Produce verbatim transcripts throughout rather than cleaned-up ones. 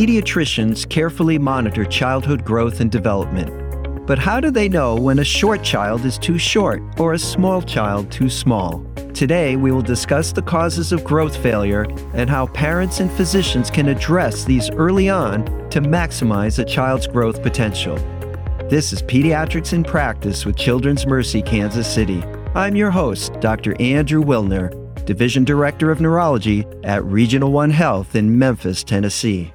Pediatricians carefully monitor childhood growth and development, but how do they know when a short child is too short or a small child too small? Today, we will discuss the causes of growth failure and how parents and physicians can address these early on to maximize a child's growth potential. This is Pediatrics in Practice with Children's Mercy Kansas City. I'm your host, Doctor Andrew Wilner, Division Director of Neurology at Regional One Health in Memphis, Tennessee.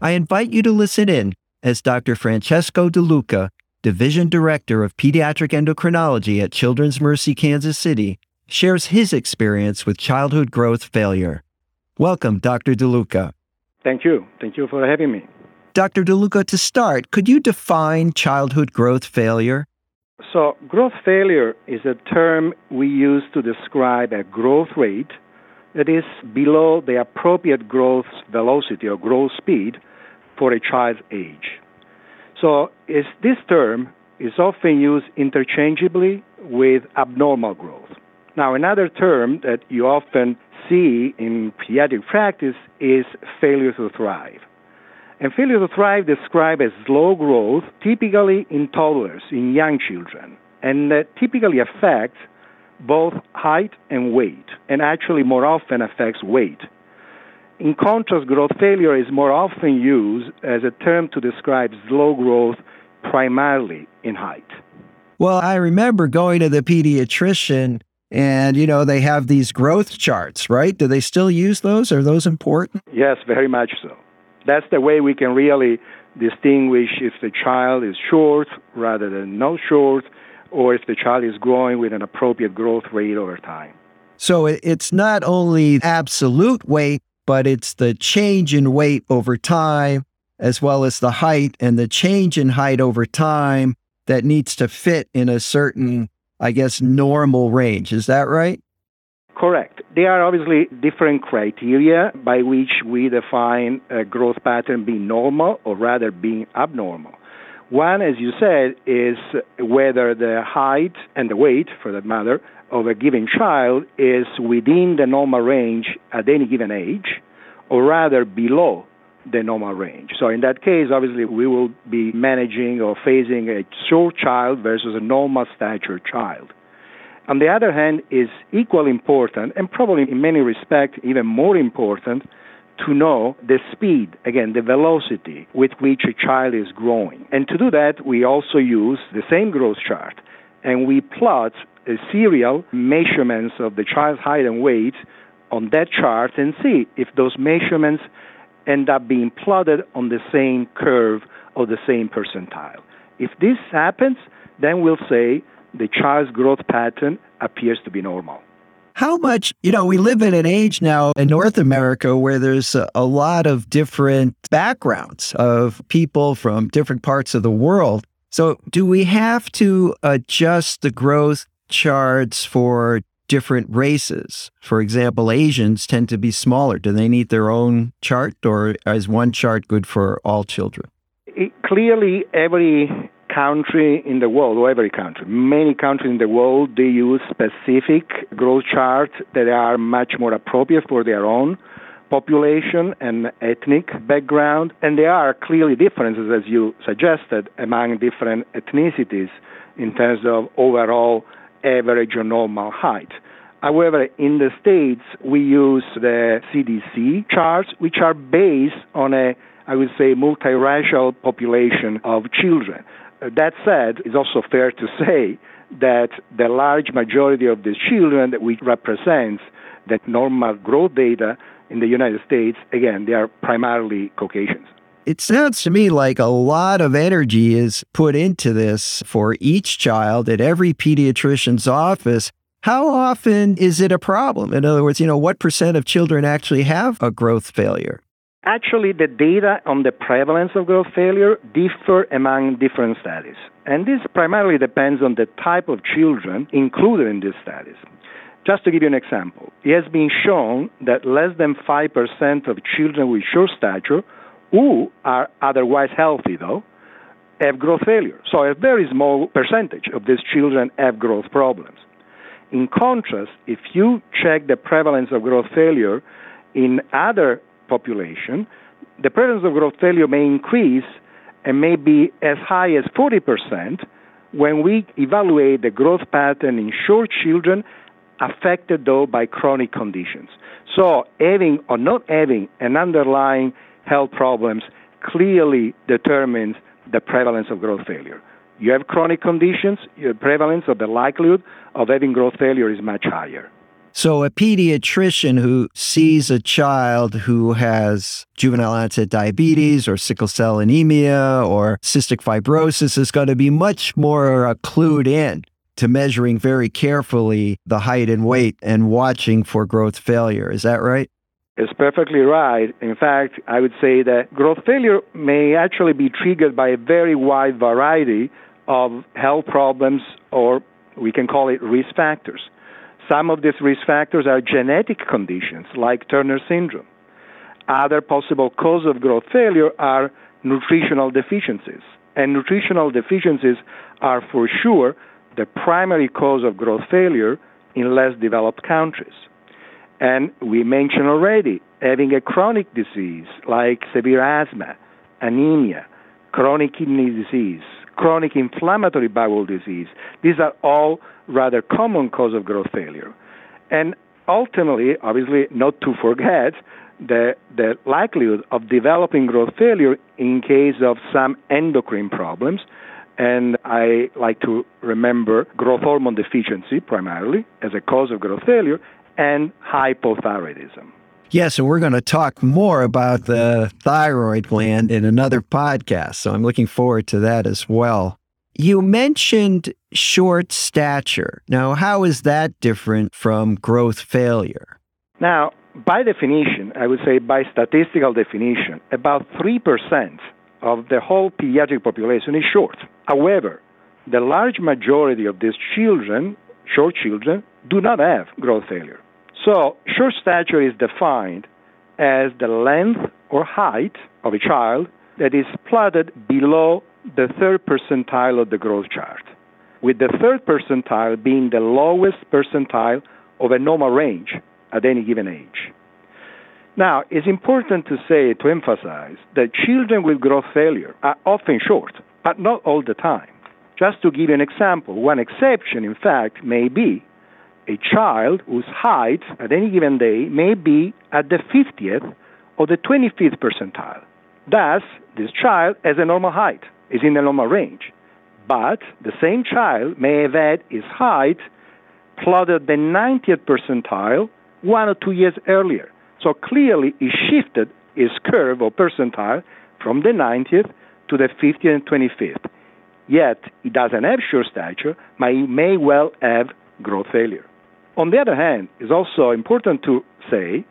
I invite you to listen in as Doctor Francesco De Luca, Division Director of Pediatric Endocrinology at Children's Mercy Kansas City, shares his experience with childhood growth failure. Welcome, Doctor De Luca. Thank you. Thank you for having me. Doctor De Luca, to start, could you define childhood growth failure? So, growth failure is a term we use to describe a growth rate that is below the appropriate growth velocity or growth speed for a child's age. So, is this term is often used interchangeably with abnormal growth. Now, another term that you often see in pediatric practice is failure to thrive. And failure to thrive describes a slow growth, typically in toddlers, in young children, and that typically affects both height and weight, and actually more often affects weight. In contrast, growth failure is more often used as a term to describe slow growth primarily in height. Well, I remember going to the pediatrician and, you know, they have these growth charts, right? Do they still use those? Are those important? Yes, very much so. That's the way we can really distinguish if the child is short rather than not short, or if the child is growing with an appropriate growth rate over time. So it's not only absolute weight, but it's the change in weight over time, as well as the height and the change in height over time that needs to fit in a certain, I guess, normal range. Is that right? Correct. There are obviously different criteria by which we define a growth pattern being normal or rather being abnormal. One, as you said, is whether the height and the weight, for that matter, of a given child is within the normal range at any given age or rather below the normal range. So in that case, obviously, we will be managing or facing a short child versus a normal stature child. On the other hand, is equally important, and probably in many respects even more important, to know the speed, again, the velocity with which a child is growing. And to do that, we also use the same growth chart, and we plot a serial measurements of the child's height and weight on that chart and see if those measurements end up being plotted on the same curve or the same percentile. If this happens, then we'll say the child's growth pattern appears to be normal. How much, you know, we live in an age now in North America where there's a, a lot of different backgrounds of people from different parts of the world. So do we have to adjust the growth charts for different races? For example, Asians tend to be smaller. Do they need their own chart, or is one chart good for all children? It, clearly, every country in the world, or every country, many countries in the world, they use specific growth charts that are much more appropriate for their own population and ethnic background. And there are clearly differences, as you suggested, among different ethnicities in terms of overall average or normal height. However, in the States, we use the C D C charts, which are based on a, I would say, multiracial population of children. That said, it's also fair to say that the large majority of the children that we represent, the normal growth data in the United States, again, they are primarily Caucasians. It sounds to me like a lot of energy is put into this for each child at every pediatrician's office. How often is it a problem? In other words, you know, what percent of children actually have a growth failure? Actually, the data on the prevalence of growth failure differ among different studies. And this primarily depends on the type of children included in these studies. Just to give you an example, it has been shown that less than five percent of children with short stature, who are otherwise healthy though, have growth failure. So a very small percentage of these children have growth problems. In contrast, if you check the prevalence of growth failure in other population, the prevalence of growth failure may increase and may be as high as forty percent when we evaluate the growth pattern in short children affected, though, by chronic conditions. So having or not having an underlying health problems clearly determines the prevalence of growth failure. You have chronic conditions, your prevalence of the likelihood of having growth failure is much higher. So a pediatrician who sees a child who has juvenile onset diabetes or sickle cell anemia or cystic fibrosis is going to be much more clued in to measuring very carefully the height and weight and watching for growth failure. Is that right? It's perfectly right. In fact, I would say that growth failure may actually be triggered by a very wide variety of health problems, or we can call it risk factors. Some of these risk factors are genetic conditions like Turner syndrome. Other possible causes of growth failure are nutritional deficiencies. And nutritional deficiencies are for sure the primary cause of growth failure in less developed countries. And we mentioned already having a chronic disease like severe asthma, anemia, chronic kidney disease, chronic inflammatory bowel disease. These are all rather common cause of growth failure. And ultimately, obviously, not to forget the, the likelihood of developing growth failure in case of some endocrine problems. And I like to remember growth hormone deficiency primarily as a cause of growth failure and hypothyroidism. Yes, and we're going to talk more about the thyroid gland in another podcast, so I'm looking forward to that as well. You mentioned short stature. Now, how is that different from growth failure? Now, by definition, I would say by statistical definition, about three percent of the whole pediatric population is short. However, the large majority of these children, short children, do not have growth failure. So, short stature is defined as the length or height of a child that is plotted below the third percentile of the growth chart, with the third percentile being the lowest percentile of a normal range at any given age. Now, it's important to say, to emphasize, that children with growth failure are often short, but not all the time. Just to give you an example, one exception, in fact, may be a child whose height at any given day may be at the fiftieth or the twenty-fifth percentile. Thus, this child has a normal height, is in the normal range. But the same child may have had his height plotted the ninetieth percentile one or two years earlier. So clearly, he shifted his curve or percentile from the ninetieth to the fiftieth and twenty-fifth. Yet, he doesn't have short stature, but he may well have growth failure. On the other hand, it's also important to say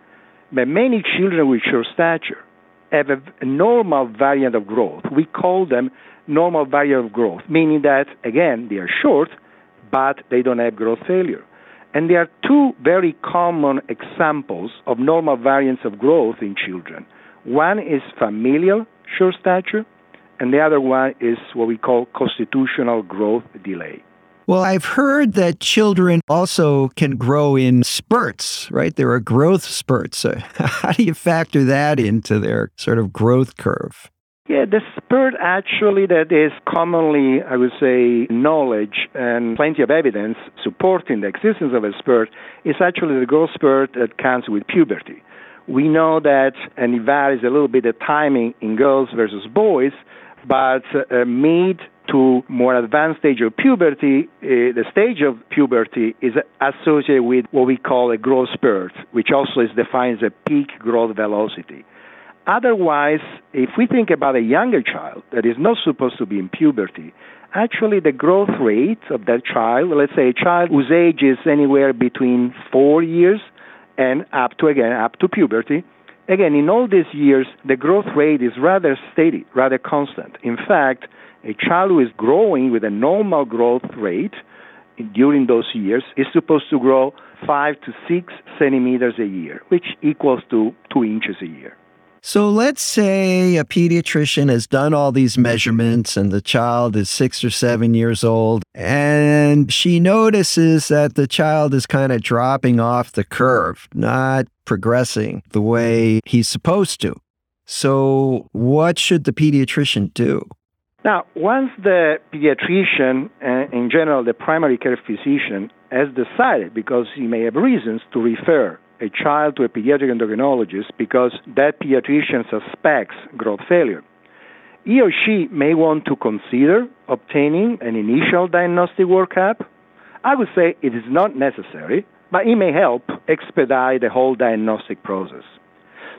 that many children with short stature have a normal variant of growth. We call them normal variant of growth, meaning that, again, they are short, but they don't have growth failure. And there are two very common examples of normal variants of growth in children. One is familial short stature, and the other one is what we call constitutional growth delay. Well, I've heard that children also can grow in spurts, right? There are growth spurts. So how do you factor that into their sort of growth curve? Yeah, the spurt actually that is commonly, I would say, knowledge and plenty of evidence supporting the existence of a spurt is actually the growth spurt that comes with puberty. We know that, and it varies a little bit, the timing in girls versus boys, but uh, mid to more advanced stage of puberty, uh, the stage of puberty is associated with what we call a growth spurt, which also is defined as a peak growth velocity. Otherwise, if we think about a younger child that is not supposed to be in puberty, actually the growth rate of that child, let's say a child whose age is anywhere between four years and up to, again, up to puberty, again, in all these years, the growth rate is rather steady, rather constant. In fact, a child who is growing with a normal growth rate during those years is supposed to grow five to six centimeters a year, which equals to two inches a year. So let's say a pediatrician has done all these measurements and the child is six or seven years old, and she notices that the child is kind of dropping off the curve, not progressing the way he's supposed to. So what should the pediatrician do? Now, once the pediatrician, uh, in general the primary care physician, has decided, because he may have reasons, to refer a child to a pediatric endocrinologist because that pediatrician suspects growth failure, he or she may want to consider obtaining an initial diagnostic workup. I would say it is not necessary, but it may help expedite the whole diagnostic process.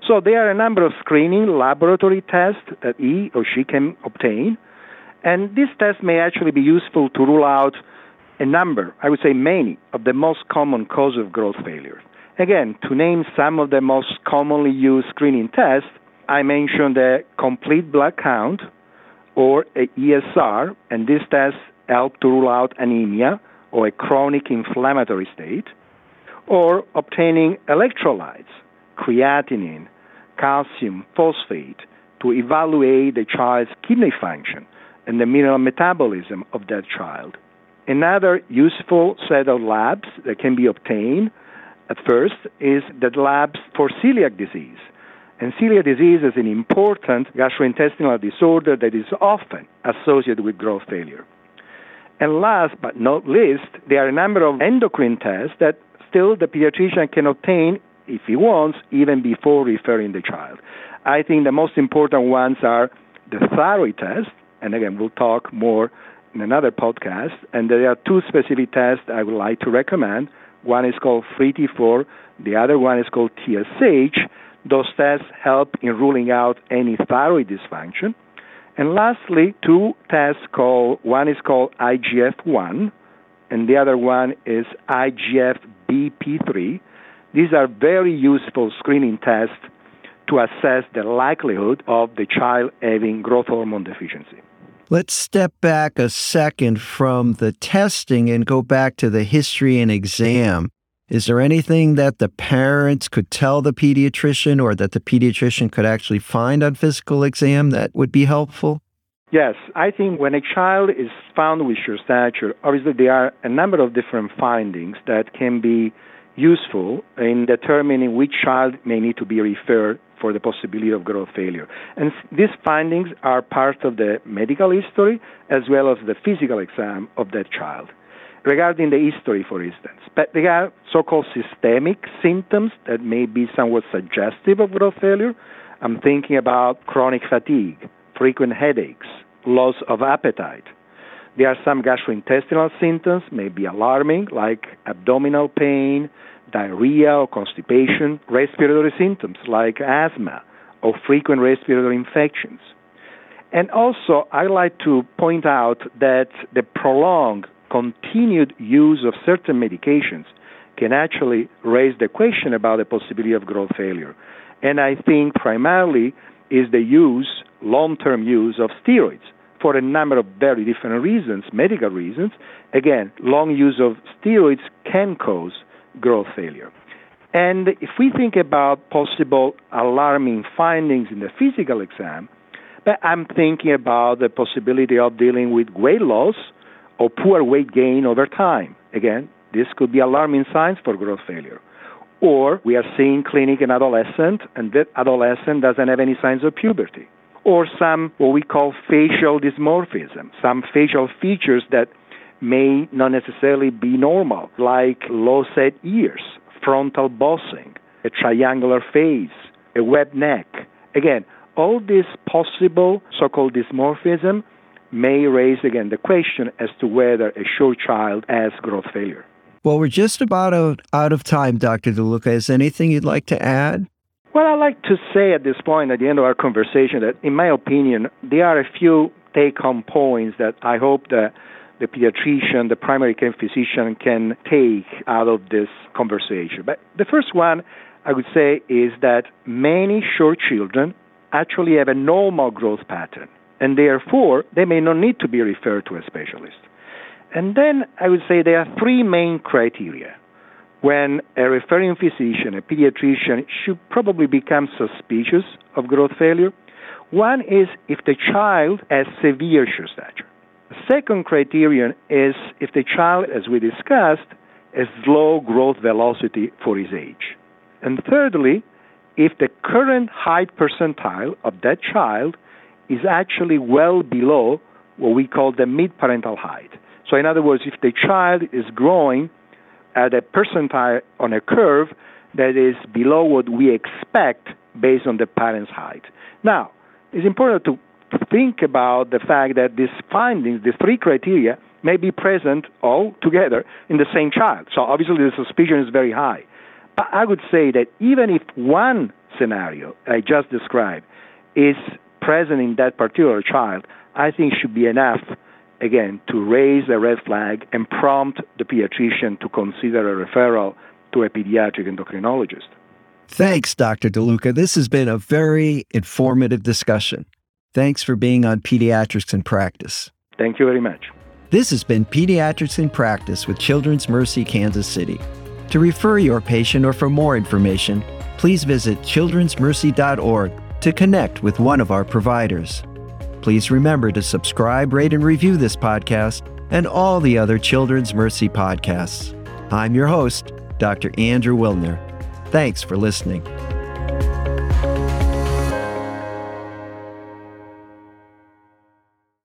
So there are a number of screening laboratory tests that he or she can obtain, and these tests may actually be useful to rule out a number, I would say many, of the most common causes of growth failure. Again, to name some of the most commonly used screening tests, I mentioned the complete blood count or E S R, and these tests help to rule out anemia or a chronic inflammatory state, or obtaining electrolytes, creatinine, calcium, phosphate, to evaluate the child's kidney function and the mineral metabolism of that child. Another useful set of labs that can be obtained at first is the labs for celiac disease. And celiac disease is an important gastrointestinal disorder that is often associated with growth failure. And last but not least, there are a number of endocrine tests that still the pediatrician can obtain if he wants, even before referring the child. I think the most important ones are the thyroid test, and again, we'll talk more in another podcast, and there are two specific tests I would like to recommend. One is called free T four, the other one is called T S H. Those tests help in ruling out any thyroid dysfunction. And lastly, two tests called, one is called I G F one, and the other one is I G F B P three. These are very useful screening tests to assess the likelihood of the child having growth hormone deficiency. Let's step back a second from the testing and go back to the history and exam. Is there anything that the parents could tell the pediatrician or that the pediatrician could actually find on physical exam that would be helpful? Yes, I think when a child is found with short stature, obviously there are a number of different findings that can be useful in determining which child may need to be referred for the possibility of growth failure. And these findings are part of the medical history as well as the physical exam of that child. Regarding the history, for instance, but there are so-called systemic symptoms that may be somewhat suggestive of growth failure. I'm thinking about chronic fatigue, frequent headaches, loss of appetite. There are some gastrointestinal symptoms, may be alarming, like abdominal pain, diarrhea or constipation, respiratory symptoms like asthma or frequent respiratory infections. And also, I like to point out that the prolonged, continued use of certain medications can actually raise the question about the possibility of growth failure. And I think primarily is the use, long-term use of steroids, for a number of very different reasons, medical reasons. Again, long use of steroids can cause growth failure. And if we think about possible alarming findings in the physical exam, but I'm thinking about the possibility of dealing with weight loss or poor weight gain over time. Again, this could be alarming signs for growth failure. Or we are seeing clinic in adolescent, and that adolescent doesn't have any signs of puberty. Or some what we call facial dysmorphism, some facial features that may not necessarily be normal, like low set ears, frontal bossing, a triangular face, a webbed neck. Again, all this possible so-called dysmorphism may raise, again, the question as to whether a short child has growth failure. Well, we're just about out of time, Doctor De Luca. Is there anything you'd like to add? Well, I'd like to say at this point, at the end of our conversation, that in my opinion, there are a few take-home points that I hope that the pediatrician, the primary care physician can take out of this conversation. But the first one I would say is that many short children actually have a normal growth pattern, and therefore they may not need to be referred to a specialist. And then I would say there are three main criteria when a referring physician, a pediatrician, should probably become suspicious of growth failure. One is if the child has severe short stature. The second criterion is if the child, as we discussed, has low growth velocity for his age. And thirdly, if the current height percentile of that child is actually well below what we call the mid-parental height. So in other words, if the child is growing at a percentile on a curve that is below what we expect based on the parent's height. Now, it's important to think about the fact that these findings, these three criteria, may be present all together in the same child. So obviously the suspicion is very high. But I would say that even if one scenario I just described is present in that particular child, I think should be enough, again, to raise a red flag and prompt the pediatrician to consider a referral to a pediatric endocrinologist. Thanks, Doctor De Luca. This has been a very informative discussion. Thanks for being on Pediatrics in Practice. Thank you very much. This has been Pediatrics in Practice with Children's Mercy Kansas City. To refer your patient or for more information, please visit children's mercy dot org to connect with one of our providers. Please remember to subscribe, rate, and review this podcast and all the other Children's Mercy podcasts. I'm your host, Doctor Andrew Wilner. Thanks for listening.